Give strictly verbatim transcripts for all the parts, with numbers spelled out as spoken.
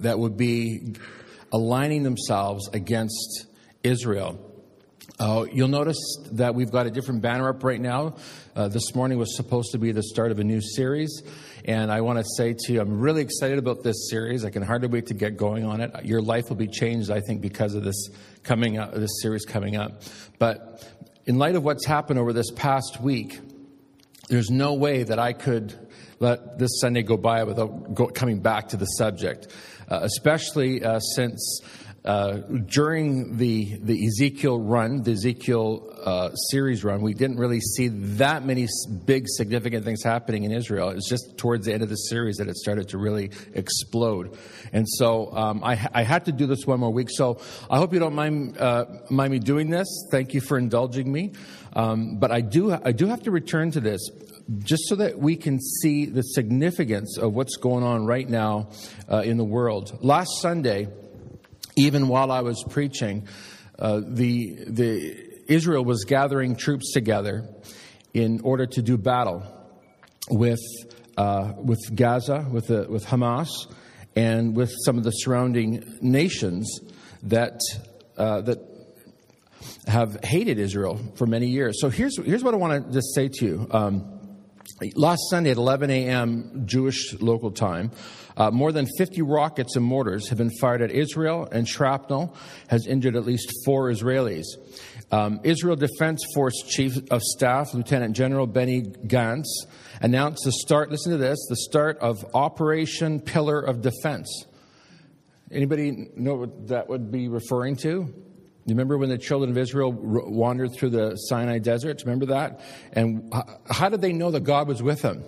that would be aligning themselves against Israel. Uh, you'll notice that we've got a different banner up right now. Uh, this morning was supposed to be the start of a new series, and I want to say to you, I'm really excited about this series. I can hardly wait to get going on it. Your life will be changed, I think, because of this coming up, this series coming up. But in light of what's happened over this past week, there's no way that I could let this Sunday go by without go, coming back to the subject, uh, especially uh, since... Uh, during the, the Ezekiel run, the Ezekiel uh, series run, we didn't really see that many big significant things happening in Israel. It was just towards the end of the series that it started to really explode. And so um, I, I had to do this one more week. So I hope you don't mind, uh, mind me doing this. Thank you for indulging me. Um, but I do, I do have to return to this, just so that we can see the significance of what's going on right now uh, in the world. Last Sunday... Even while I was preaching, uh, the, the Israel was gathering troops together in order to do battle with uh, with Gaza, with the, with Hamas, and with some of the surrounding nations that uh, that have hated Israel for many years. So here's here's what I want to just say to you. Um, Last Sunday at eleven a.m. Jewish local time, uh, more than fifty rockets and mortars have been fired at Israel, and shrapnel has injured at least four Israelis. Um, Israel Defense Force Chief of Staff, Lieutenant General Benny Gantz, announced the start, listen to this, the start of Operation Pillar of Defense. Anybody know what that would be referring to? You remember when the children of Israel wandered through the Sinai desert? Remember that? And how did they know that God was with them?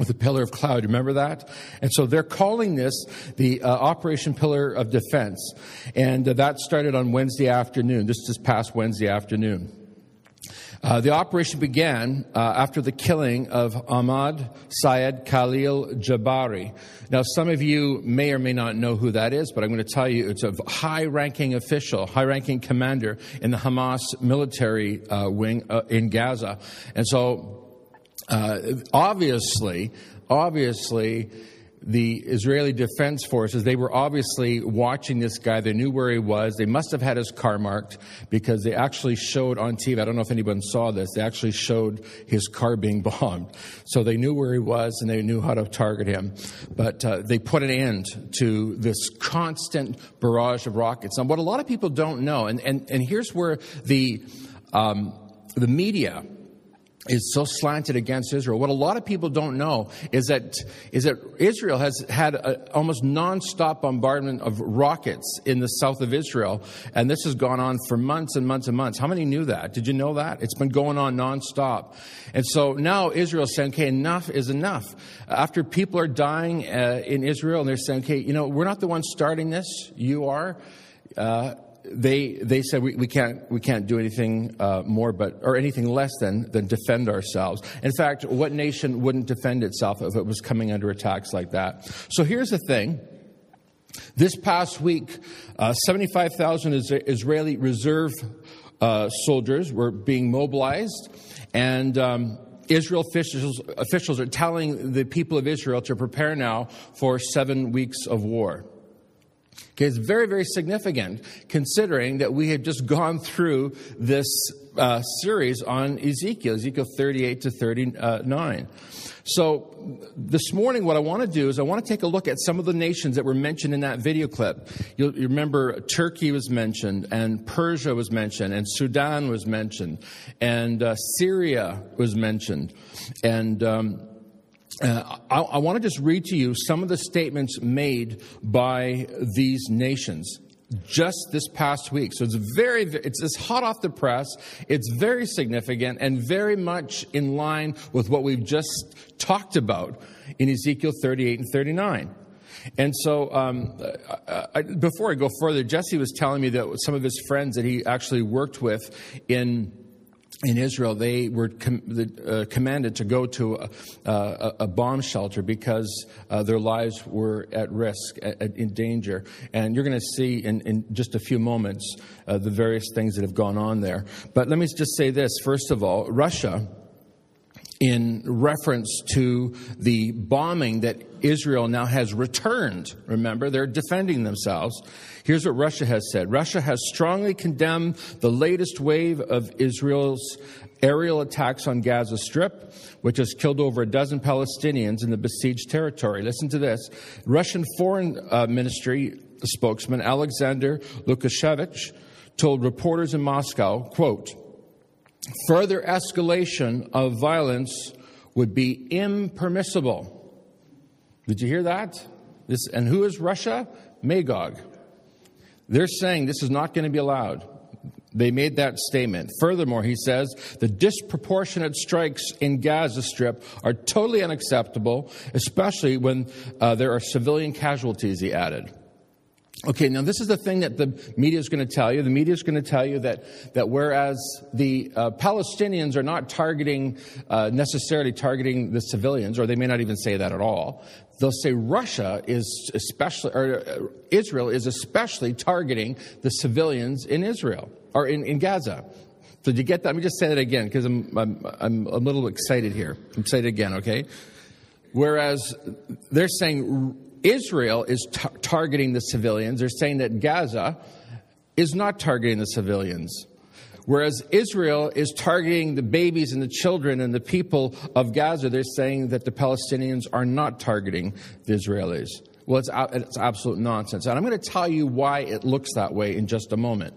With the pillar of cloud. Remember that? And so they're calling this the uh, Operation Pillar of Defense. And uh, that started on Wednesday afternoon, just this past Wednesday afternoon. Uh, the operation began uh, after the killing of Ahmad Syed Khalil Jabari. Now, some of you may or may not know who that is, but I'm going to tell you it's a high-ranking official, high-ranking commander in the Hamas military uh, wing uh, in Gaza. And so, uh, obviously, obviously... the Israeli Defense Forces, they were obviously watching this guy. They knew where he was. They must have had his car marked, because they actually showed on T V, I don't know if anyone saw this, they actually showed his car being bombed. So they knew where he was, and they knew how to target him. But uh, they put an end to this constant barrage of rockets. And what a lot of people don't know, and, and, and here's where the, um, the media... is so slanted against Israel. What a lot of people don't know is that is that Israel has had a almost nonstop bombardment of rockets in the south of Israel, and this has gone on for months and months and months. How many knew that? Did you know that? It's been going on nonstop. And so now Israel's saying, okay, enough is enough. After people are dying uh, in Israel, and they're saying, okay, you know, we're not the ones starting this, you are. Uh, They they said we, we can't we can't do anything uh, more but or anything less than than defend ourselves. In fact, what nation wouldn't defend itself if it was coming under attacks like that? So here's the thing. This past week, uh, seventy-five thousand Israeli reserve uh, soldiers were being mobilized, and um, Israel officials officials are telling the people of Israel to prepare now for seven weeks of war. Okay, it's very, very significant, considering that we had just gone through this uh, series on Ezekiel, Ezekiel thirty-eight to thirty-nine. So this morning what I want to do is I want to take a look at some of the nations that were mentioned in that video clip. You'll, you remember Turkey was mentioned, and Persia was mentioned, and Sudan was mentioned, and uh, Syria was mentioned, and... Um, Uh, I, I want to just read to you some of the statements made by these nations just this past week. So it's very, it's, it's hot off the press. It's very significant and very much in line with what we've just talked about in Ezekiel thirty-eight and thirty-nine. And so um, I, I, before I go further, Jesse was telling me that some of his friends that he actually worked with in In Israel, they were com- the, uh, commanded to go to a, uh, a bomb shelter because uh, their lives were at risk, at, at, in danger. And you're going to see in, in just a few moments uh, the various things that have gone on there. But let me just say this. First of all, Russia in reference to the bombing that Israel now has returned. Remember, they're defending themselves. Here's what Russia has said. Russia has strongly condemned the latest wave of Israel's aerial attacks on Gaza Strip, which has killed over a dozen Palestinians in the besieged territory. Listen to this. Russian Foreign uh, Ministry spokesman Alexander Lukashevich told reporters in Moscow, quote, "Further escalation of violence would be impermissible." Did you hear that? This, and who is Russia? Magog. They're saying this is not going to be allowed. They made that statement. Furthermore, he says, the disproportionate strikes in Gaza Strip are totally unacceptable, especially when uh, there are civilian casualties, he added. Okay, now this is the thing that the media is going to tell you. The media is going to tell you that, that whereas the uh, Palestinians are not targeting, uh, necessarily targeting the civilians, or they may not even say that at all, they'll say Russia is especially, or Israel is especially targeting the civilians in Israel, or in, in Gaza. So did you get that? Let me just say that again, because I'm, I'm, I'm a little excited here. I'm excited again, okay? Whereas they're saying Israel is t- targeting the civilians. They're saying that Gaza is not targeting the civilians. Whereas Israel is targeting the babies and the children and the people of Gaza, they're saying that the Palestinians are not targeting the Israelis. Well, it's, it's absolute nonsense. And I'm going to tell you why it looks that way in just a moment.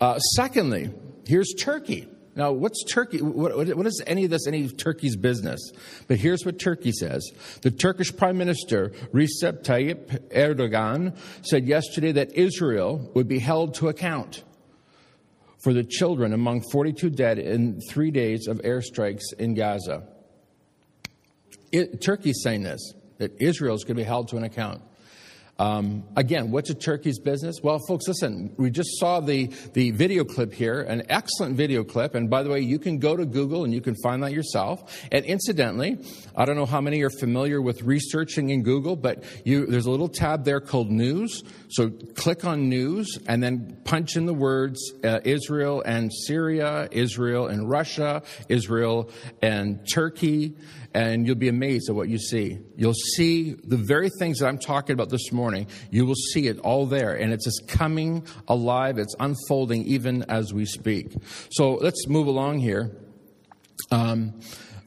Uh, secondly, here's Turkey. Now, what's Turkey? What, what is any of this, any of Turkey's business? But here's what Turkey says. The Turkish Prime Minister, Recep Tayyip Erdogan, said yesterday that Israel would be held to account for the children among forty-two dead in three days of airstrikes in Gaza. It, Turkey's saying this, that Israel's going to be held to an account. Um, again, what's a Turkey's business? Well, folks, listen, we just saw the, the video clip here, an excellent video clip. And by the way, you can go to Google and you can find that yourself. And incidentally, I don't know how many are familiar with researching in Google, but you, there's a little tab there called News. So click on News and then punch in the words uh, Israel and Syria, Israel and Russia, Israel and Turkey, and you'll be amazed at what you see. You'll see the very things that I'm talking about this morning. Morning, you will see it all there, and it's just coming alive. It's unfolding even as we speak. So let's move along here. Um,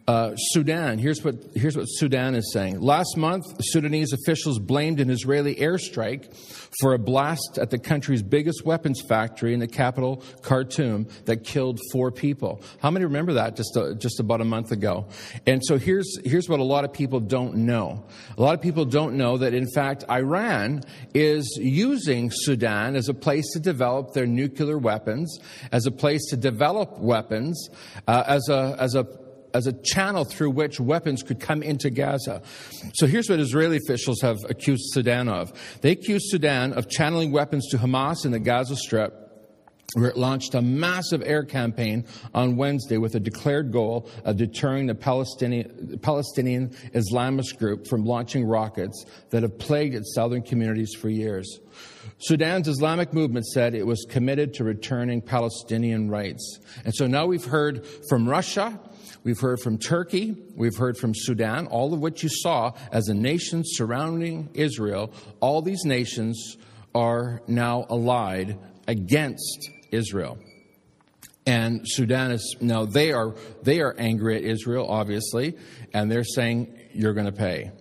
uh, Sudan. Here's what here's what Sudan is saying. Last month, Sudanese officials blamed an Israeli airstrike for a blast at the country's biggest weapons factory in the capital, Khartoum, that killed four people. How many remember that just a, just about a month ago? And so here's here's what a lot of people don't know. A lot of people don't know that, in fact, Iran is using Sudan as a place to develop their nuclear weapons, as a place to develop weapons, uh, as a as a as a channel through which weapons could come into Gaza. So here's what Israeli officials have accused Sudan of. They accused Sudan of channeling weapons to Hamas in the Gaza Strip, where it launched a massive air campaign on Wednesday with a declared goal of deterring the Palestinian, Palestinian Islamist group from launching rockets that have plagued its southern communities for years. Sudan's Islamic movement said it was committed to returning Palestinian rights. And so now we've heard from Russia, we've heard from Turkey, we've heard from Sudan, all of what you saw as a nation surrounding Israel. All these nations are now allied against Israel. And Sudan is, now they are, they are angry at Israel, obviously, and they're saying, you're going to pay.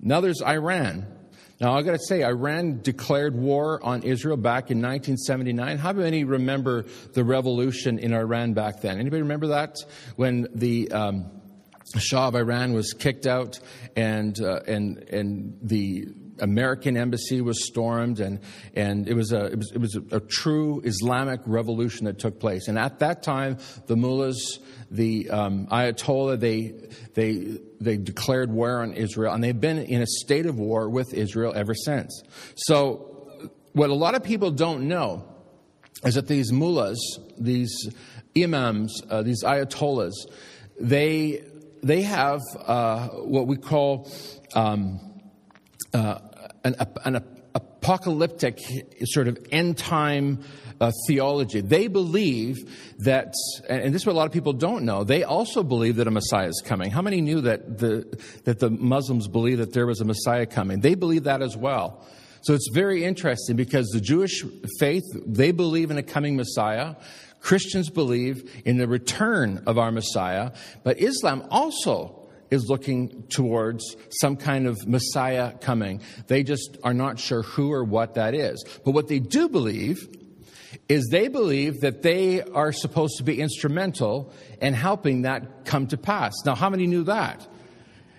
Now there's Iran. Now, I've got to say, Iran declared war on Israel back in nineteen seventy-nine. How many remember the revolution in Iran back then? Anybody remember that? When the um, Shah of Iran was kicked out and uh, and and the American embassy was stormed, and and it was a it was, it was a true Islamic revolution that took place. And at that time, the mullahs, the um, Ayatollah, they they they declared war on Israel, and they've been in a state of war with Israel ever since. So what a lot of people don't know is that these mullahs, these imams, uh, these Ayatollahs, they they have uh, what we call um, uh, an, an, an apocalyptic sort of end-time uh, theology. They believe that, and this is what a lot of people don't know, they also believe that a Messiah is coming. How many knew that the, that the Muslims believe that there was a Messiah coming? They believe that as well. So it's very interesting because the Jewish faith, they believe in a coming Messiah. Christians believe in the return of our Messiah. But Islam also is looking towards some kind of Messiah coming. They just are not sure who or what that is. But what they do believe is they believe that they are supposed to be instrumental in helping that come to pass. Now, how many knew that?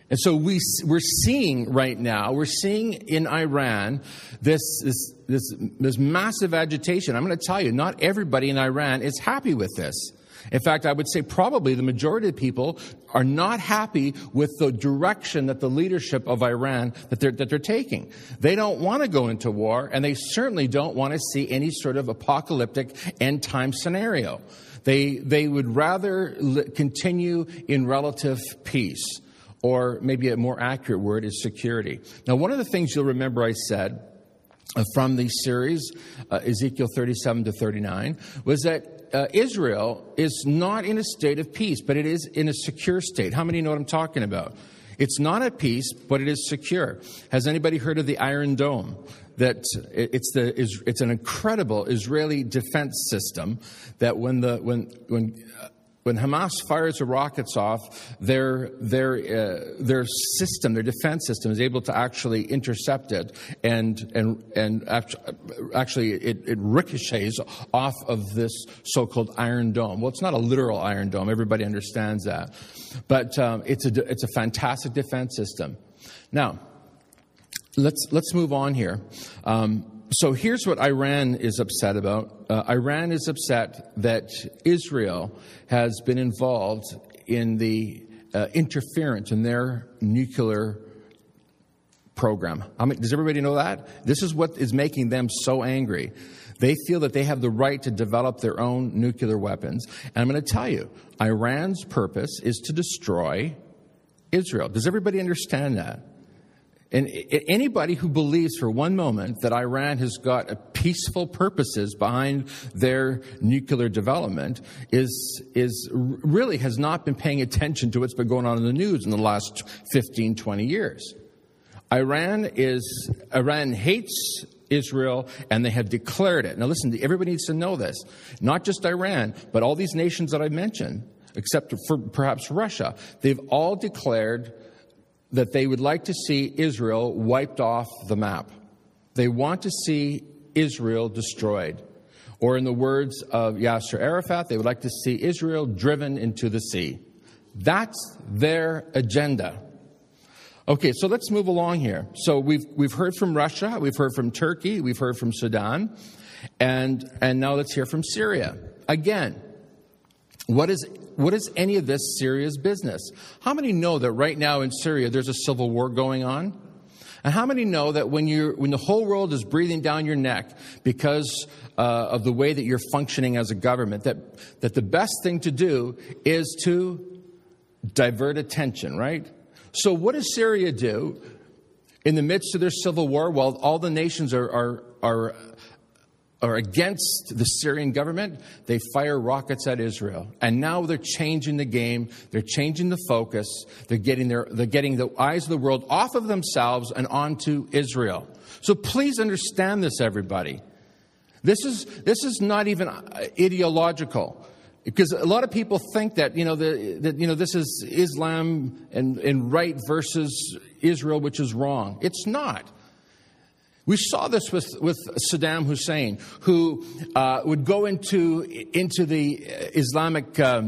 And so we, we're seeing right now, we're seeing in Iran this, this, this, this massive agitation. I'm going to tell you, not everybody in Iran is happy with this. In fact, I would say probably the majority of people are not happy with the direction that the leadership of Iran, that they're, that they're taking. They don't want to go into war, and they certainly don't want to see any sort of apocalyptic end-time scenario. They, they would rather li- continue in relative peace, or maybe a more accurate word is security. Now, one of the things you'll remember I said uh, from the series, uh, Ezekiel thirty-seven to thirty-nine, was that Uh, Israel is not in a state of peace, but it is in a secure state. How many know what I'm talking about? It's not at peace, but it is secure. Has anybody heard of the Iron Dome? That it's the it's an incredible Israeli defense system that when the when when when Hamas fires the rockets off, their their uh, their system, their defense system, is able to actually intercept it, and and and actually it, it ricochets off of this so-called Iron Dome. Well, it's not a literal Iron Dome. Everybody understands that, but um, it's a it's a fantastic defense system. Now, let's let's move on here. Um, So here's what Iran is upset about. Uh, Iran is upset that Israel has been involved in the uh, interference in their nuclear program. I mean, does everybody know that? This is what is making them so angry. They feel that they have the right to develop their own nuclear weapons. And I'm going to tell you, Iran's purpose is to destroy Israel. Does everybody understand that? And anybody who believes for one moment that Iran has got peaceful purposes behind their nuclear development is is really has not been paying attention to what's been going on in the news in the last fifteen, twenty years. Iran is Iran hates Israel, and they have declared it. Now listen, everybody needs to know this. Not just Iran, but all these nations that I mentioned, except for perhaps Russia, they've all declared that they would like to see Israel wiped off the map. They want to see Israel destroyed. Or in the words of Yasser Arafat, they would like to see Israel driven into the sea. That's their agenda. Okay, so let's move along here. So we've we've heard from Russia, we've heard from Turkey, we've heard from Sudan, and and now let's hear from Syria. Again, what is What is any of this Syria's business? How many know that right now in Syria there's a civil war going on? And how many know that when you when the whole world is breathing down your neck because uh, of the way that you're functioning as a government, that that the best thing to do is to divert attention, right? So what does Syria do in the midst of their civil war while all the nations are are are Or against the Syrian government? They fire rockets at Israel. And now they're changing the game. They're changing the focus. They're getting their, they're getting the eyes of the world off of themselves and onto Israel. So please understand this, everybody. This is, this is not even ideological. Because a lot of people think that, you know, the, that, you know, this is Islam and, and right versus Israel, which is wrong. It's not. We saw this with, with Saddam Hussein, who uh, would go into into the Islamic um,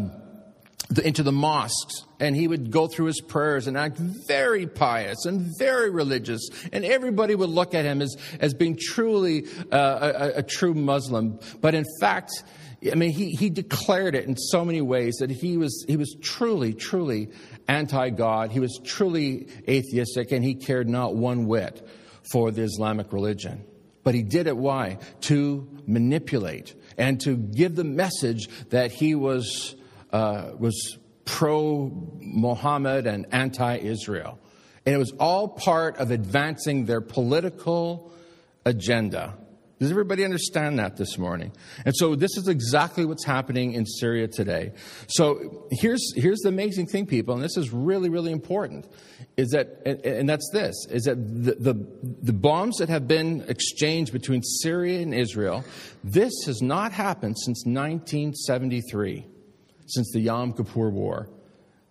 the, into the mosques, and he would go through his prayers and act very pious and very religious, and everybody would look at him as as being truly uh, a, a true Muslim. But in fact, I mean, he he declared it in so many ways that he was he was truly truly anti-God. He was truly atheistic, and he cared not one whit for the Islamic religion. But he did it, why? To manipulate and to give the message that he was uh, was pro-Mohammed and anti-Israel. And it was all part of advancing their political agenda. Does everybody understand that this morning? And so this is exactly what's happening in Syria today. So here's here's the amazing thing, people, and this is really, really important, is that, and, and that's this, is that the, the, the bombs that have been exchanged between Syria and Israel, this has not happened since nineteen seventy-three, since the Yom Kippur War.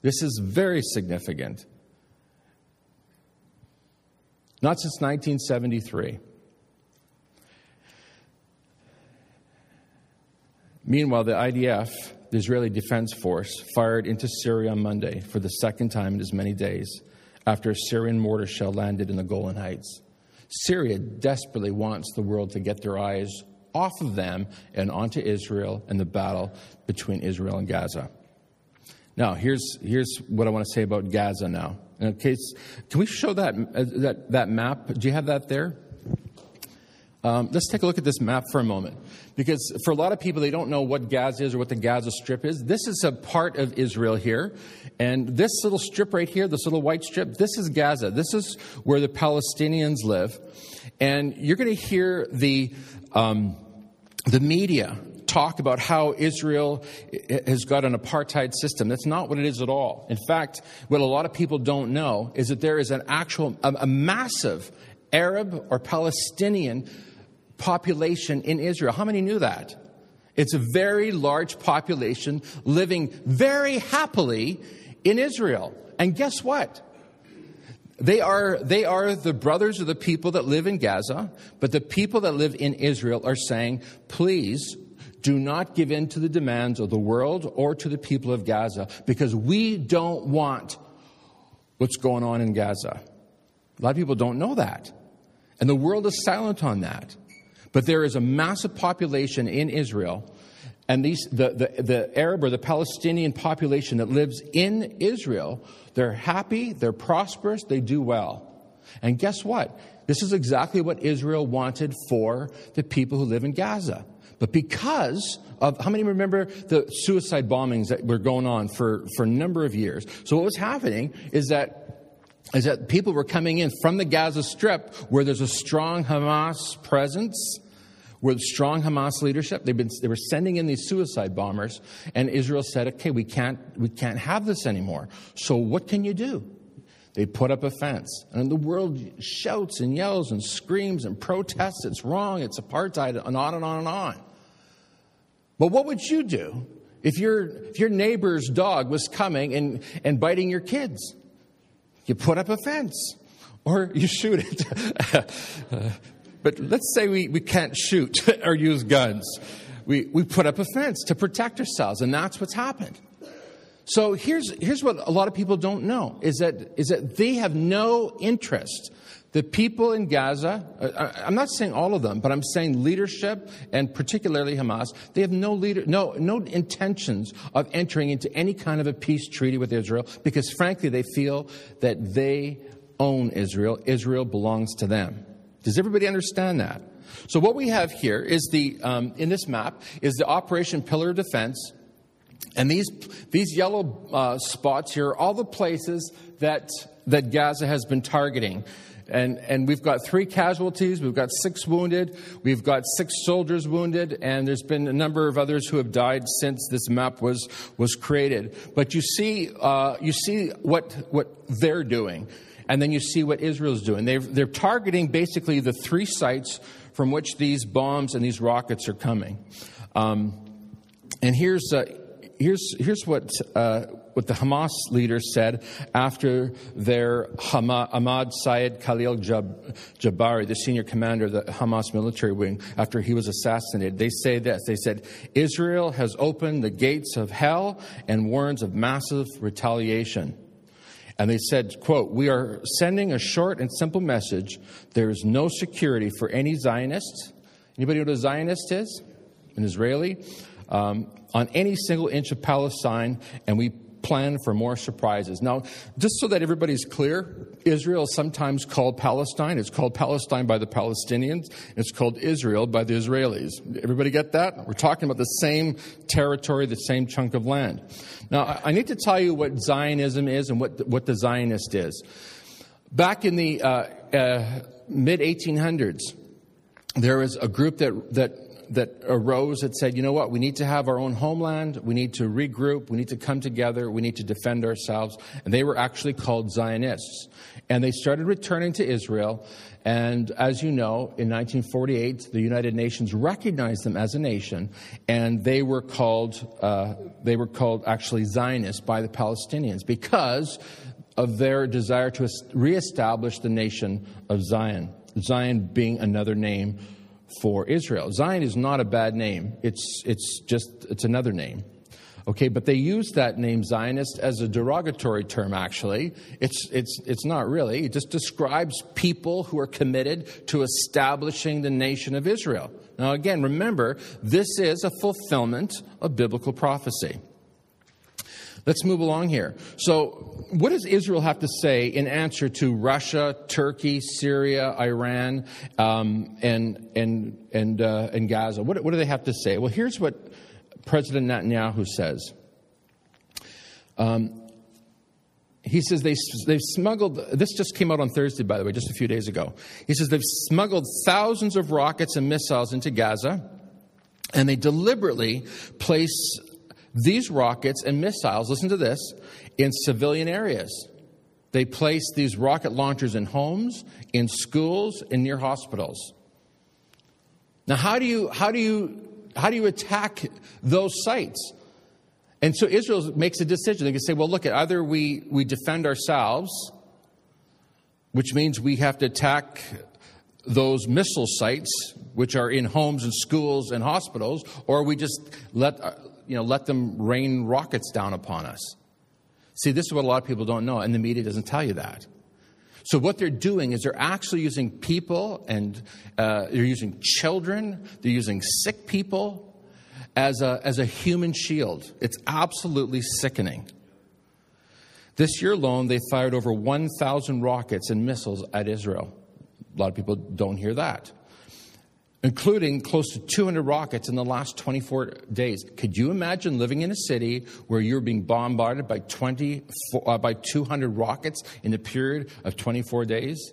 This is very significant. Not since nineteen seventy-three. Meanwhile, the I D F, the Israeli Defense Force, fired into Syria on Monday for the second time in as many days after a Syrian mortar shell landed in the Golan Heights. Syria desperately wants the world to get their eyes off of them and onto Israel and the battle between Israel and Gaza. Now, here's here's what I want to say about Gaza now. In case, can we show that, that, that map? Do you have that there? Um, let's take a look at this map for a moment, because for a lot of people, they don't know what Gaza is or what the Gaza Strip is. This is a part of Israel here, and this little strip right here, this little white strip, this is Gaza. This is where the Palestinians live, and you're going to hear the um, the media talk about how Israel has got an apartheid system. That's not what it is at all. In fact, what a lot of people don't know is that there is an actual, a, a massive Arab or Palestinian population in Israel. How many knew that? It's a very large population living very happily in Israel. And guess what? They are, they are the brothers of the people that live in Gaza, but the people that live in Israel are saying, please do not give in to the demands of the world or to the people of Gaza, because we don't want what's going on in Gaza. A lot of people don't know that. And the world is silent on that. But there is a massive population in Israel, and these, the, the, the Arab or the Palestinian population that lives in Israel, they're happy, they're prosperous, they do well. And guess what? This is exactly what Israel wanted for the people who live in Gaza. But because of, how many remember the suicide bombings that were going on for, for a number of years? So what was happening is that is that people were coming in from the Gaza Strip, where there's a strong Hamas presence, where strong Hamas leadership. They've been, they were sending in these suicide bombers, and Israel said, okay, we can't, we can't have this anymore. So what can you do? They put up a fence, and the world shouts and yells and screams and protests. It's wrong, it's apartheid, and on and on and on. But what would you do if your, if your neighbor's dog was coming and, and biting your kids? You put up a fence, or you shoot it. But let's say we, we can't shoot or use guns. We, we put up a fence to protect ourselves, and that's what's happened. So here's, here's what a lot of people don't know, is that, is that they have no interest. The people in Gaza, I, I'm not saying all of them, but I'm saying leadership, and particularly Hamas, they have no, leader, no, no intentions of entering into any kind of a peace treaty with Israel, because frankly they feel that they own Israel. Israel belongs to them. Does everybody understand that? So what we have here is the, um, in this map, is the Operation Pillar of Defense. And these these yellow uh, spots here are all the places that that Gaza has been targeting. And and we've got three casualties, we've got six wounded, we've got six soldiers wounded, and there's been a number of others who have died since this map was was created. But you see uh, you see what what they're doing, and then you see what Israel's doing. They've, they're targeting basically the three sites from which these bombs and these rockets are coming. Um, and here's uh, Here's, here's what, uh, what the Hamas leader said after their Hama, Ahmad Syed Khalil Jab, Jabari, the senior commander of the Hamas military wing, after he was assassinated. They say this. They said, Israel has opened the gates of hell and warns of massive retaliation. And they said, quote, we are sending a short and simple message. There is no security for any Zionist. Anybody know what a Zionist is? An Israeli? Um, on any single inch of Palestine, and we plan for more surprises. Now, just so that everybody's clear, Israel is sometimes called Palestine. It's called Palestine by the Palestinians. It's called Israel by the Israelis. Everybody get that? We're talking about the same territory, the same chunk of land. Now, I need to tell you what Zionism is and what the, what the Zionist is. Back in the uh, uh, mid eighteen hundreds, there was a group that that that arose that said, you know what, we need to have our own homeland, we need to regroup, we need to come together, we need to defend ourselves. And they were actually called Zionists. And they started returning to Israel. And as you know, in nineteen forty-eight, the United Nations recognized them as a nation, and they were called, uh, they were called actually Zionists by the Palestinians because of their desire to reestablish the nation of Zion. Zion being another name for Israel. Zion is not a bad name. It's, it's just, it's another name. Okay, but they use that name Zionist as a derogatory term, actually. It's, it's, it's not really. It just describes people who are committed to establishing the nation of Israel. Now, again, remember, this is a fulfillment of biblical prophecy. Let's move along here. So what does Israel have to say in answer to Russia, Turkey, Syria, Iran, um, and, and, and, uh, and Gaza? What, what do they have to say? Well, here's what President Netanyahu says. Um, he says they, they've smuggled, this just came out on Thursday, by the way, just a few days ago. He says they've smuggled thousands of rockets and missiles into Gaza, and they deliberately place these rockets and missiles, listen to this, in civilian areas. They place these rocket launchers in homes, in schools, and near hospitals. Now, how do you, how do you, how do you attack those sites? And so Israel makes a decision. They can say, well, look, either we, we defend ourselves, which means we have to attack those missile sites, which are in homes and schools and hospitals, or we just let... you know, let them rain rockets down upon us. See, this is what a lot of people don't know, and the media doesn't tell you that. So what they're doing is they're actually using people, and uh, they're using children, they're using sick people as a, as a human shield. It's absolutely sickening. This year alone, they fired over one thousand rockets and missiles at Israel. A lot of people don't hear that. Including close to two hundred rockets in the last twenty-four days. Could you imagine living in a city where you're being bombarded by twenty, uh, by two hundred rockets in a period of twenty-four days?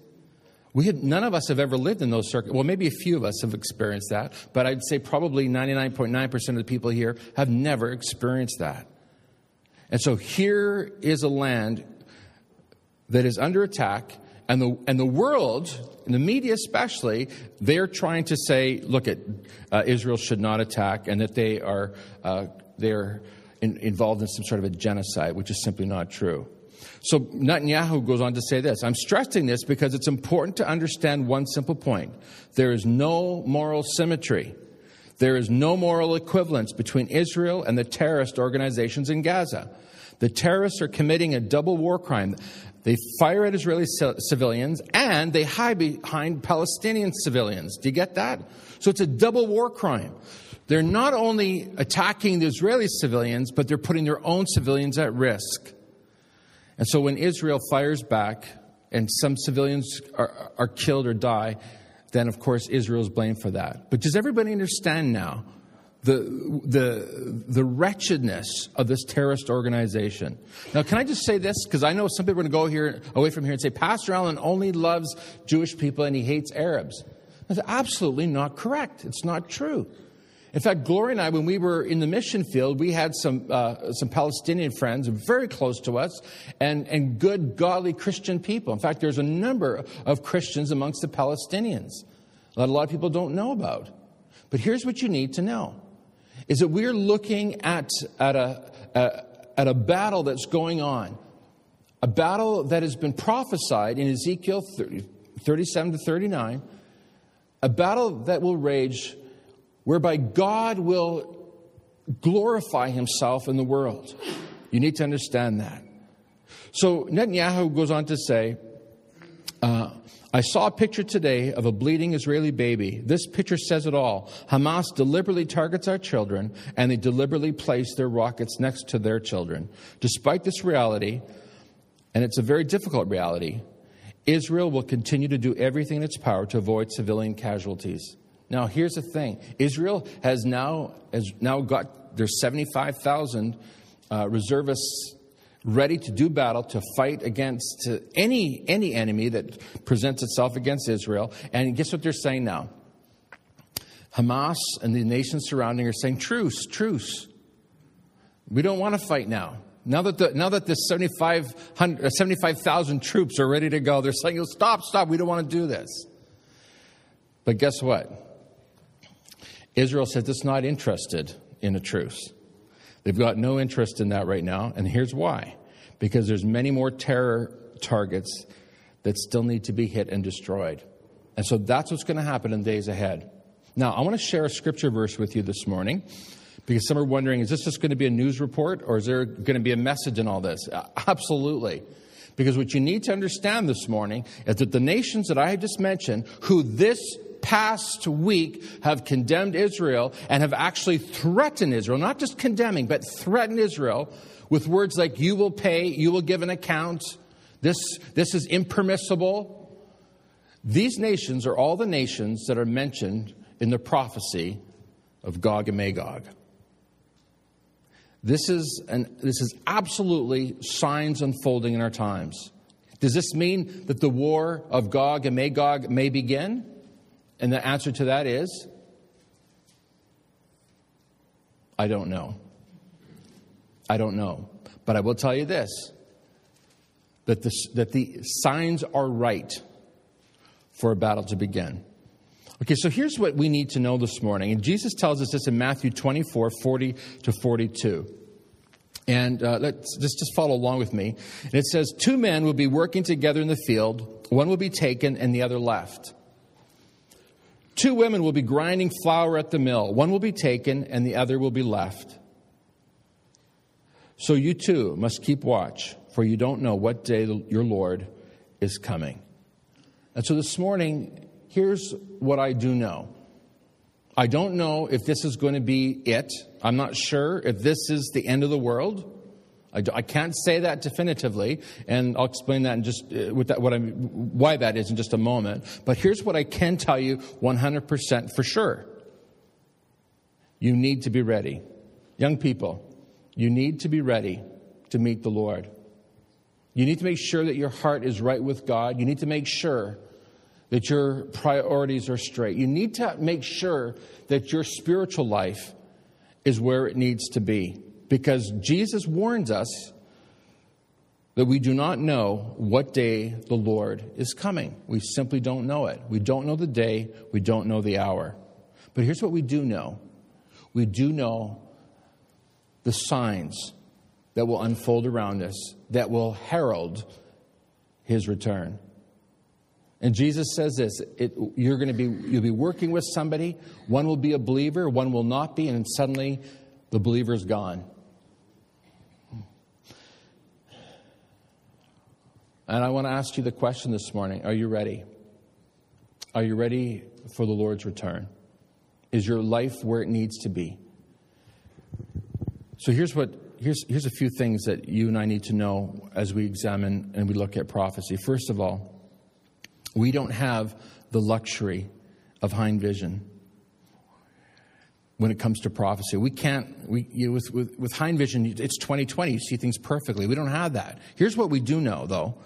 We had, none of us have ever lived in those circumstances. Well, maybe a few of us have experienced that, but I'd say probably ninety-nine point nine percent of the people here have never experienced that. And so here is a land that is under attack. And the, and the world, and the media especially, they're trying to say, look, at, uh, Israel should not attack, and that they are uh, they're in, involved in some sort of a genocide, which is simply not true. So Netanyahu goes on to say this. I'm stressing this because it's important to understand one simple point. There is no moral symmetry. There is no moral equivalence between Israel and the terrorist organizations in Gaza. The terrorists are committing a double war crime. They fire at Israeli civilians, and they hide behind Palestinian civilians. Do you get that? So it's a double war crime. They're not only attacking the Israeli civilians, but they're putting their own civilians at risk. And so when Israel fires back and some civilians are, are killed or die, then, of course, Israel is blamed for that. But does everybody understand now the, the, the wretchedness of this terrorist organization? Now, can I just say this? Because I know some people are going to go here, away from here and say, Pastor Allen only loves Jewish people and he hates Arabs. That's absolutely not correct. It's not true. In fact, Gloria and I, when we were in the mission field, we had some uh, some Palestinian friends very close to us, and, and good, godly Christian people. In fact, there's a number of Christians amongst the Palestinians that a lot of people don't know about. But here's what you need to know. Is that we're looking at, at, a, a, at a battle that's going on, a battle that has been prophesied in Ezekiel thirty, thirty-seven to thirty-nine, a battle that will rage whereby God will glorify himself in the world. You need to understand that. So Netanyahu goes on to say, uh, I saw a picture today of a bleeding Israeli baby. This picture says it all. Hamas deliberately targets our children, and they deliberately place their rockets next to their children. Despite this reality, and it's a very difficult reality, Israel will continue to do everything in its power to avoid civilian casualties. Now, here's the thing. Israel has now, has now got their seventy-five thousand uh, reservists ready to do battle, to fight against any any enemy that presents itself against Israel. And guess what they're saying now? Hamas and the nations surrounding are saying, truce, truce. We don't want to fight now. Now that the, now that the seventy-five thousand troops are ready to go, they're saying, stop, stop, we don't want to do this. But guess what? Israel says it's not interested in a truce. They've got no interest in that right now, and here's why. Because there's many more terror targets that still need to be hit and destroyed. And so that's what's going to happen in days ahead. Now, I want to share a scripture verse with you this morning, because some are wondering, is this just going to be a news report, or is there going to be a message in all this? Absolutely. Because what you need to understand this morning is that the nations that I have just mentioned, who this past week have condemned Israel and have actually threatened Israel, not just condemning, but threatened Israel with words like, you will pay, you will give an account, this, this is impermissible. These nations are all the nations that are mentioned in the prophecy of Gog and Magog. This is, an, this is absolutely signs unfolding in our times. Does this mean that the war of Gog and Magog may begin? And the answer to that is, I don't know. I don't know. But I will tell you this, that the, that the signs are right for a battle to begin. Okay, so here's what we need to know this morning. And Jesus tells us this in Matthew twenty-four, forty to forty-two. And uh, let's just, just follow along with me. And it says, two men will be working together in the field. One will be taken and the other left. Two women will be grinding flour at the mill. One will be taken and the other will be left. So you too must keep watch, for you don't know what day your Lord is coming. And so this morning, here's what I do know. I don't know if this is going to be it. I'm not sure if this is the end of the world. I, do, I can't say that definitively, and I'll explain that in just uh, with that, what I'm, why that is in just a moment. But here's what I can tell you one hundred percent for sure. You need to be ready. Young people, you need to be ready to meet the Lord. You need to make sure that your heart is right with God. You need to make sure that your priorities are straight. You need to make sure that your spiritual life is where it needs to be. Because Jesus warns us that we do not know what day the Lord is coming. We simply don't know it. We don't know the day. We don't know the hour. But here's what we do know. We do know the signs that will unfold around us, that will herald his return. And Jesus says this, it, you're going to be, you'll be working with somebody. One will be a believer, one will not be, and suddenly the believer's gone. And I want to ask you the question this morning, are you ready? Are you ready for the Lord's return? Is your life where it needs to be? So here's what, here's, here's a few things that you and I need to know as we examine and we look at prophecy. First of all, we don't have the luxury of hind vision when it comes to prophecy. We can't, we, you know, with, with, with hind vision, it's twenty twenty, you see things perfectly. We don't have that. Here's what we do know, though,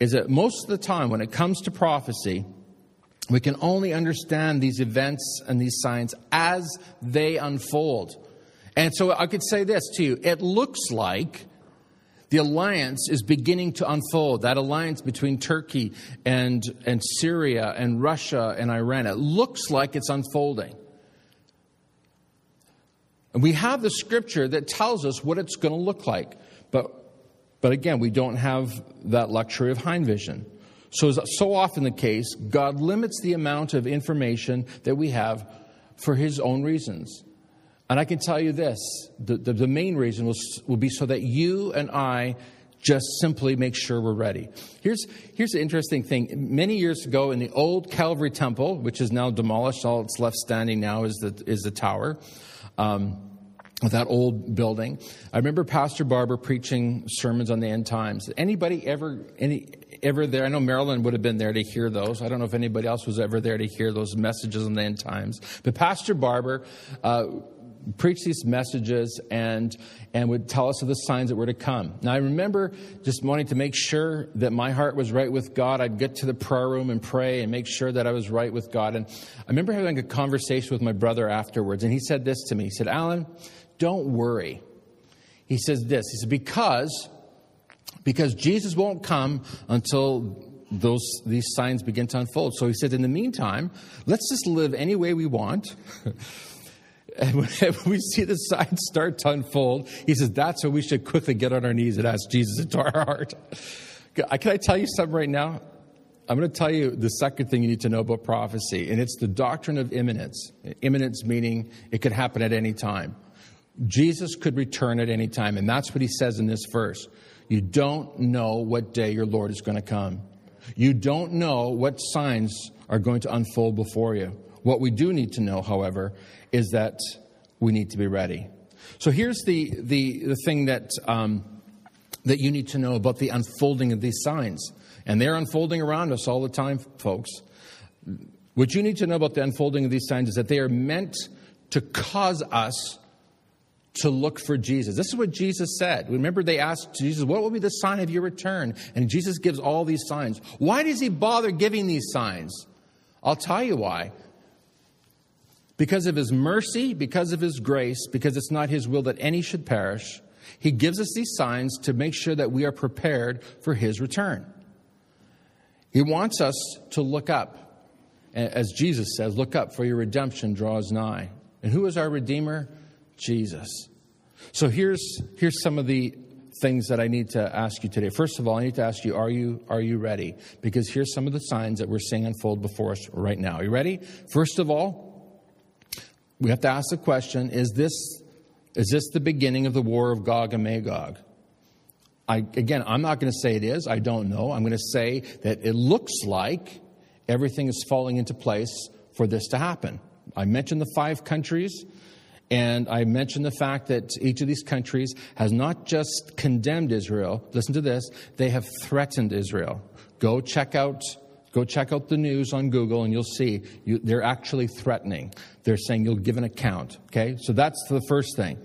is that most of the time when it comes to prophecy, we can only understand these events and these signs as they unfold. And so I could say this to you, it looks like the alliance is beginning to unfold, that alliance between Turkey and, and Syria and Russia and Iran. It looks like it's unfolding. And we have the scripture that tells us what it's going to look like. But, but again, we don't have that luxury of hind vision. So as so often the case, God limits the amount of information that we have for his own reasons. And I can tell you this, the, the, the main reason will, will be so that you and I just simply make sure we're ready. Here's, here's the interesting thing. Many years ago in the old Calvary Temple, which is now demolished, all that's left standing now is the, is the tower, um, that old building. I remember Pastor Barber preaching sermons on the end times. Anybody ever, any, ever there? I know Marilyn would have been there to hear those. I don't know if anybody else was ever there to hear those messages on the end times. But Pastor Barber, uh, preached these messages and and would tell us of the signs that were to come. Now, I remember just wanting to make sure that my heart was right with God. I'd get to the prayer room and pray and make sure that I was right with God. And I remember having a conversation with my brother afterwards, and he said this to me. He said, "Alan, don't worry." He says this. He said, because, because Jesus won't come until those these signs begin to unfold. So he said, in the meantime, let's just live any way we want. And when we see the signs start to unfold, he says, that's when we should quickly get on our knees and ask Jesus into our heart. Can I tell you something right now? I'm going to tell you the second thing you need to know about prophecy, and it's the doctrine of imminence. Imminence meaning it could happen at any time. Jesus could return at any time, and that's what he says in this verse. You don't know what day your Lord is going to come. You don't know what signs are going to unfold before you. What we do need to know, however, is that we need to be ready. So here's the the, the thing that um, that you need to know about the unfolding of these signs. And they're unfolding around us all the time, folks. What you need to know about the unfolding of these signs is that they are meant to cause us to look for Jesus. This is what Jesus said. Remember, they asked Jesus, what will be the sign of your return? And Jesus gives all these signs. Why does he bother giving these signs? I'll tell you why. Because of his mercy, because of his grace, because it's not his will that any should perish, he gives us these signs to make sure that we are prepared for his return. He wants us to look up. As Jesus says, look up, for your redemption draws nigh. And who is our Redeemer? Jesus. So here's here's some of the things that I need to ask you today. First of all, I need to ask you, are you are you ready? Because here's some of the signs that we're seeing unfold before us right now. Are you ready? First of all, we have to ask the question, is this is this the beginning of the war of Gog and Magog? I, again, I'm not going to say it is. I don't know. I'm going to say that it looks like everything is falling into place for this to happen. I mentioned the five countries. And I mentioned the fact that each of these countries has not just condemned Israel. Listen to this. They have threatened Israel. Go check out, go check out the news on Google and you'll see you, they're actually threatening. They're saying you'll give an account. Okay. So that's the first thing.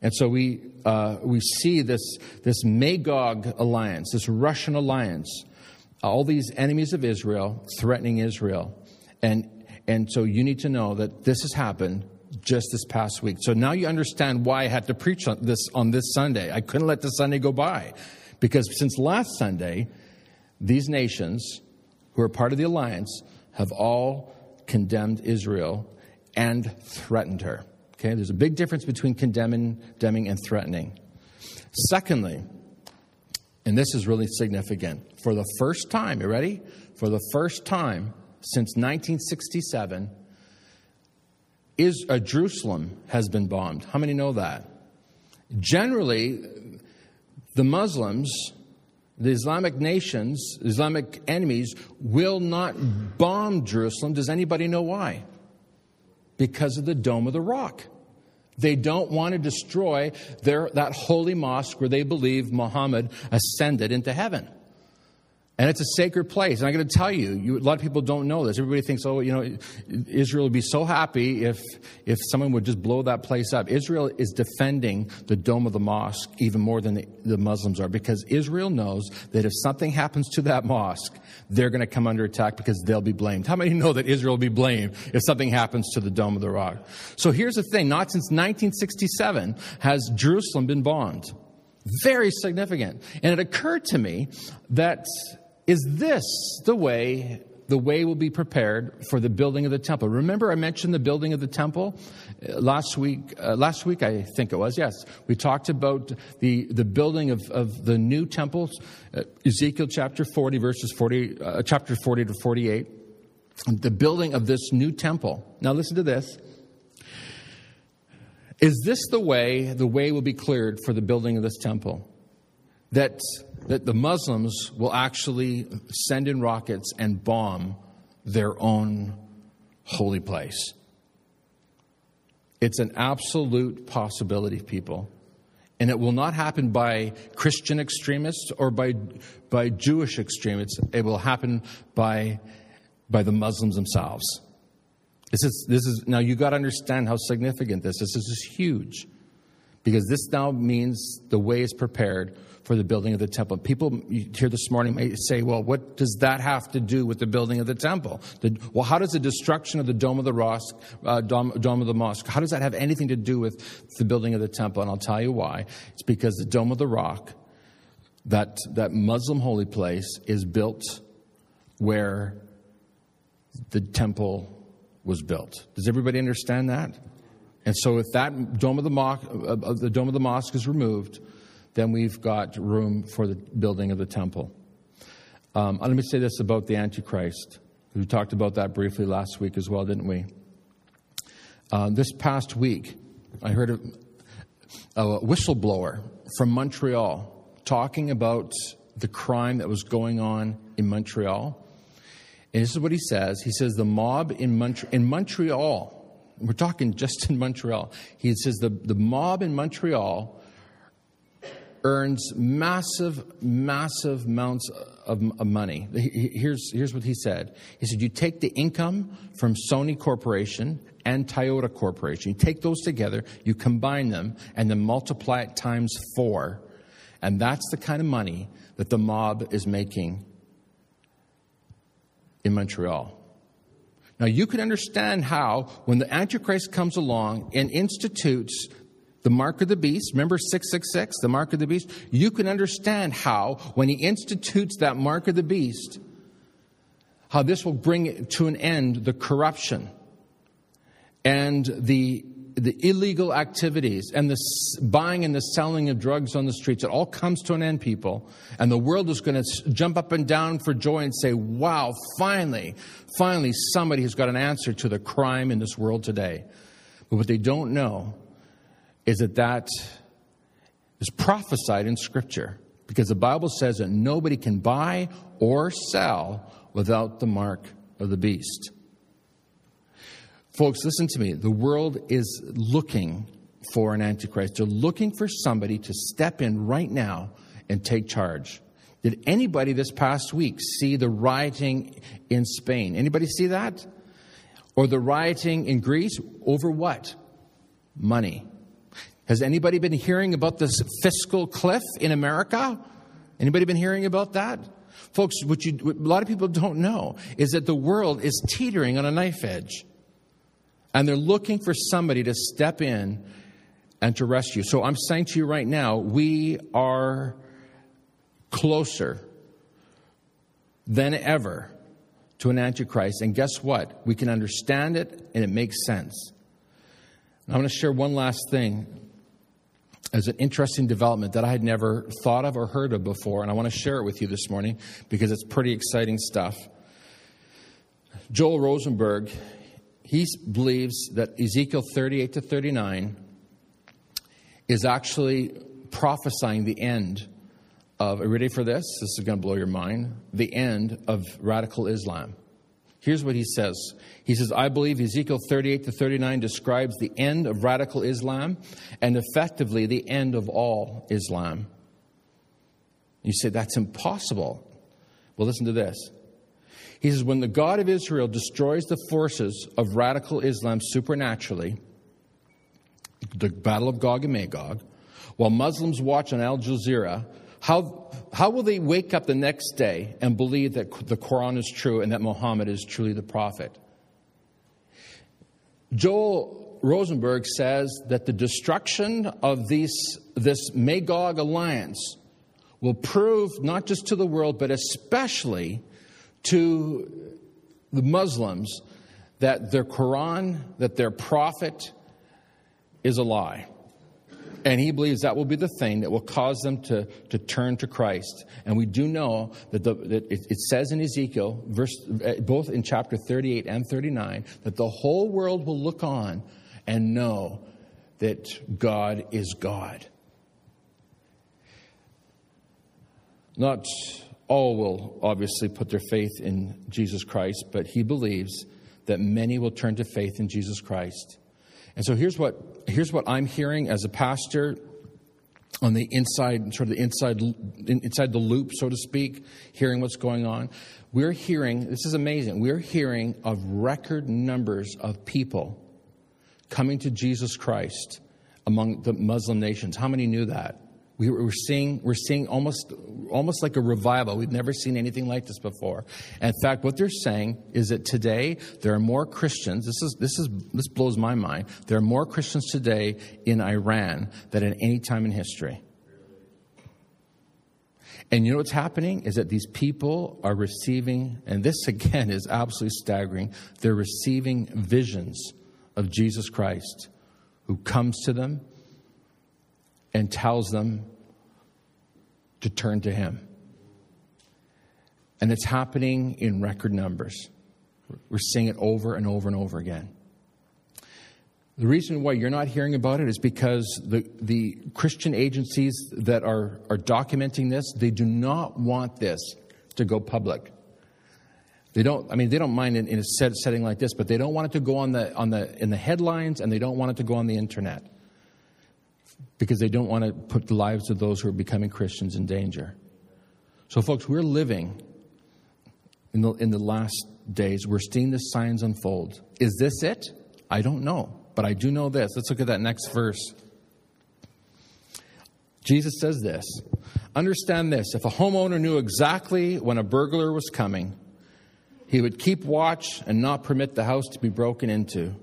And so we, uh, we see this, this Magog alliance, this Russian alliance, all these enemies of Israel threatening Israel. And, and so you need to know that this has happened just this past week. So now you understand why I had to preach on this on this Sunday. I couldn't let the Sunday go by, because since last Sunday, these nations who are part of the alliance have all condemned Israel and threatened her. Okay, there's a big difference between condemning, condemning and threatening. Secondly, and this is really significant, for the first time, you ready? For the first time since nineteen sixty-seven, Is, uh, Jerusalem has been bombed. How many know that? Generally, the Muslims, the Islamic nations, Islamic enemies, will not bomb Jerusalem. Does anybody know why? Because of the Dome of the Rock. They don't want to destroy their, that holy mosque where they believe Muhammad ascended into heaven. And it's a sacred place. And I'm going to tell you, you, a lot of people don't know this. Everybody thinks, oh, you know, Israel would be so happy if if someone would just blow that place up. Israel is defending the Dome of the Mosque even more than the, the Muslims are, because Israel knows that if something happens to that mosque, they're going to come under attack because they'll be blamed. How many know that Israel will be blamed if something happens to the Dome of the Rock? So here's the thing. Not since nineteen sixty-seven has Jerusalem been bombed. Very significant. And it occurred to me that... is this the way the way will be prepared for the building of the temple? Remember, I mentioned the building of the temple last week. Uh, last week, I think it was. Yes, we talked about the the building of, of the new temple, uh, Ezekiel chapter forty, verses forty, uh, chapter forty to forty-eight. The building of this new temple. Now, listen to this. Is this the way the way will be cleared for the building of this temple? That. that the Muslims will actually send in rockets and bomb their own holy place. It's an absolute possibility, people. And it will not happen by Christian extremists or by by Jewish extremists. It will happen by by the Muslims themselves. This is, this is, now you got to understand how significant this is. This is huge, because this now means the way is prepared for the building of the temple. People here this morning may say, well, what does that have to do with the building of the temple? The, well, how does the destruction of the Dome of the, Mosque, uh, Dome, Dome of the Mosque, how does that have anything to do with the building of the temple? And I'll tell you why. It's because the Dome of the Rock, that, that Muslim holy place, is built where the temple was built. Does everybody understand that? And so if that dome of the, mo- uh, the dome of the mosque is removed, then we've got room for the building of the temple. Um, let me say this about the Antichrist. We talked about that briefly last week as well, didn't we? Uh, this past week, I heard a, a whistleblower from Montreal talking about the crime that was going on in Montreal. And this is what he says. He says the mob in, Mont- in Montreal, we're talking just in Montreal, he says the, the mob in Montreal earns massive, massive amounts of, of money. He, here's, here's what he said. He said, you take the income from Sony Corporation and Toyota Corporation, you take those together, you combine them, and then multiply it times four. And that's the kind of money that the mob is making in Montreal. Now, you can understand how, when the Antichrist comes along and institutes the mark of the beast, remember six six six, the mark of the beast? You can understand how, when he institutes that mark of the beast, how this will bring to an end the corruption and the the illegal activities and the buying and the selling of drugs on the streets. It all comes to an end, people. And the world is going to jump up and down for joy and say, wow, finally, finally somebody has got an answer to the crime in this world today. But what they don't know is that that is prophesied in Scripture, because the Bible says that nobody can buy or sell without the mark of the beast. Folks, listen to me. The world is looking for an Antichrist. They're looking for somebody to step in right now and take charge. Did anybody this past week see the rioting in Spain? Anybody see that? Or the rioting in Greece? Over what? Money. Has anybody been hearing about this fiscal cliff in America? Anybody been hearing about that? Folks, what, you, what a lot of people don't know is that the world is teetering on a knife edge. And they're looking for somebody to step in and to rescue. So I'm saying to you right now, we are closer than ever to an Antichrist. And guess what? We can understand it, and it makes sense. And I'm going to share one last thing as an interesting development that I had never thought of or heard of before. And I want to share it with you this morning because it's pretty exciting stuff. Joel Rosenberg, he believes that Ezekiel thirty-eight to thirty-nine is actually prophesying the end of, are you ready for this? This is going to blow your mind. The end of radical Islam. Here's what he says. He says, I believe Ezekiel thirty-eight to thirty-nine describes the end of radical Islam and effectively the end of all Islam. You say, that's impossible. Well, listen to this. He says, when the God of Israel destroys the forces of radical Islam supernaturally, the battle of Gog and Magog, while Muslims watch on Al Jazeera, how, how will they wake up the next day and believe that the Quran is true and that Muhammad is truly the prophet? Joel Rosenberg says that the destruction of these, this Magog alliance will prove not just to the world, but especially to the Muslims, that their Quran, that their prophet is a lie. And he believes that will be the thing that will cause them to, to turn to Christ. And we do know that, the, that it, it says in Ezekiel, verse, both in chapter thirty-eight and thirty-nine, that the whole world will look on and know that God is God. Not all will obviously put their faith in Jesus Christ, but he believes that many will turn to faith in Jesus Christ. And so here's what here's what I'm hearing as a pastor on the inside, sort of the inside, inside the loop, so to speak, hearing what's going on. We're hearing, this is amazing, we're hearing of record numbers of people coming to Jesus Christ among the Muslim nations. How many knew that? We were seeing, we're seeing almost, almost like a revival. We've never seen anything like this before. And in fact, what they're saying is that today there are more Christians. This is, this is, this blows my mind. There are more Christians today in Iran than at any time in history. And you know what's happening is that these people are receiving, and this again is absolutely staggering. They're receiving visions of Jesus Christ, who comes to them and tells them to turn to him. And it's happening in record numbers. We're seeing it over and over and over again. The reason why you're not hearing about it is because the, the Christian agencies that are, are documenting this, they do not want this to go public. They don't, I mean, they don't mind in, in a set, setting like this, but they don't want it to go on the, on the, in the headlines, and they don't want it to go on the internet, because they don't want to put the lives of those who are becoming Christians in danger. So, folks, we're living in the, in the last days. We're seeing the signs unfold. Is this it? I don't know, but I do know this. Let's look at that next verse. Jesus says this. Understand this. If a homeowner knew exactly when a burglar was coming, he would keep watch and not permit the house to be broken into.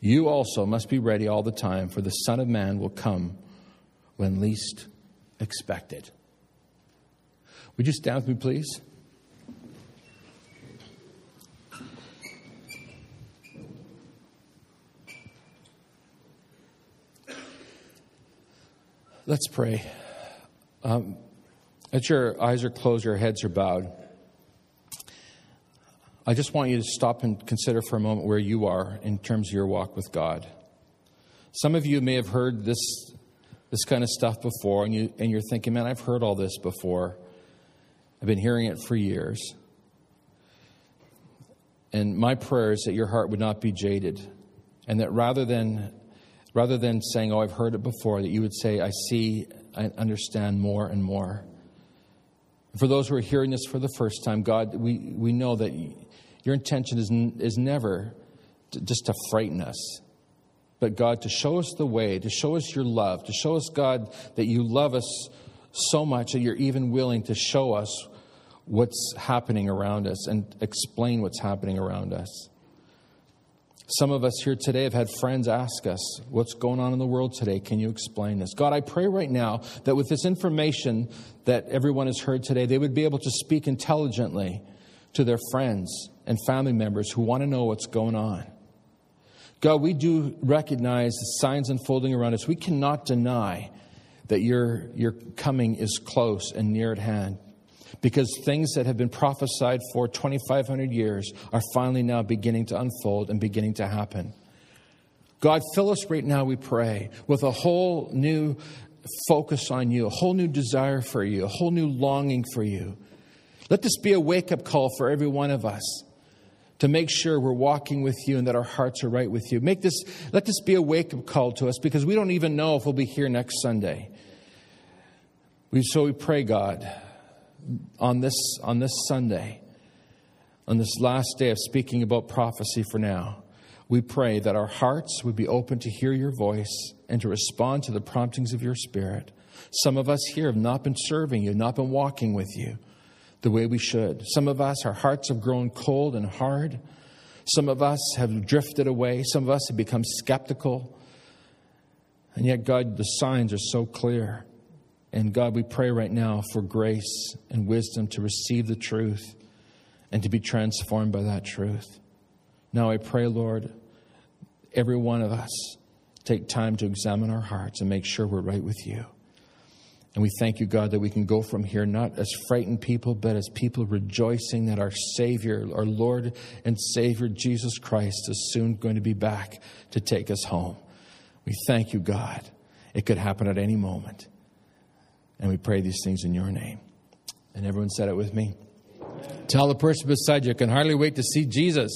You also must be ready all the time, for the Son of Man will come when least expected. Would you stand with me, please? Let's pray. Um, as your eyes are closed, your heads are bowed, I just want you to stop and consider for a moment where you are in terms of your walk with God. Some of you may have heard this this kind of stuff before, and, you, and you're thinking, man, I've heard all this before. I've been hearing it for years. And my prayer is that your heart would not be jaded, and that rather than, rather than saying, oh, I've heard it before, that you would say, I see, I understand more and more. For those who are hearing this for the first time, God, we, we know that your intention is n- is never to, just to frighten us, but, God, to show us the way, to show us your love, to show us, God, that you love us so much that you're even willing to show us what's happening around us and explain what's happening around us. Some of us here today have had friends ask us, what's going on in the world today? Can you explain this? God, I pray right now that with this information that everyone has heard today, they would be able to speak intelligently to their friends and family members who want to know what's going on. God, we do recognize the signs unfolding around us. We cannot deny that your, your coming is close and near at hand, because things that have been prophesied for twenty-five hundred years are finally now beginning to unfold and beginning to happen. God, fill us right now, we pray, with a whole new focus on you, a whole new desire for you, a whole new longing for you. Let this be a wake-up call for every one of us to make sure we're walking with you and that our hearts are right with you. Make this, let this be a wake-up call to us, because we don't even know if we'll be here next Sunday. We, so we pray, God, on this on this Sunday, on this last day of speaking about prophecy for now, we pray that our hearts would be open to hear your voice and to respond to the promptings of your Spirit. Some of us here have not been serving you, not been walking with you the way we should. Some of us, our hearts have grown cold and hard. Some of us have drifted away. Some of us have become skeptical. And yet, God, the signs are so clear. And God, we pray right now for grace and wisdom to receive the truth and to be transformed by that truth. Now I pray, Lord, every one of us take time to examine our hearts and make sure we're right with you. And we thank you, God, that we can go from here not as frightened people, but as people rejoicing that our Savior, our Lord and Savior, Jesus Christ, is soon going to be back to take us home. We thank you, God. It could happen at any moment. And we pray these things in your name. And everyone said it with me. Amen. Tell the person beside you, I can hardly wait to see Jesus.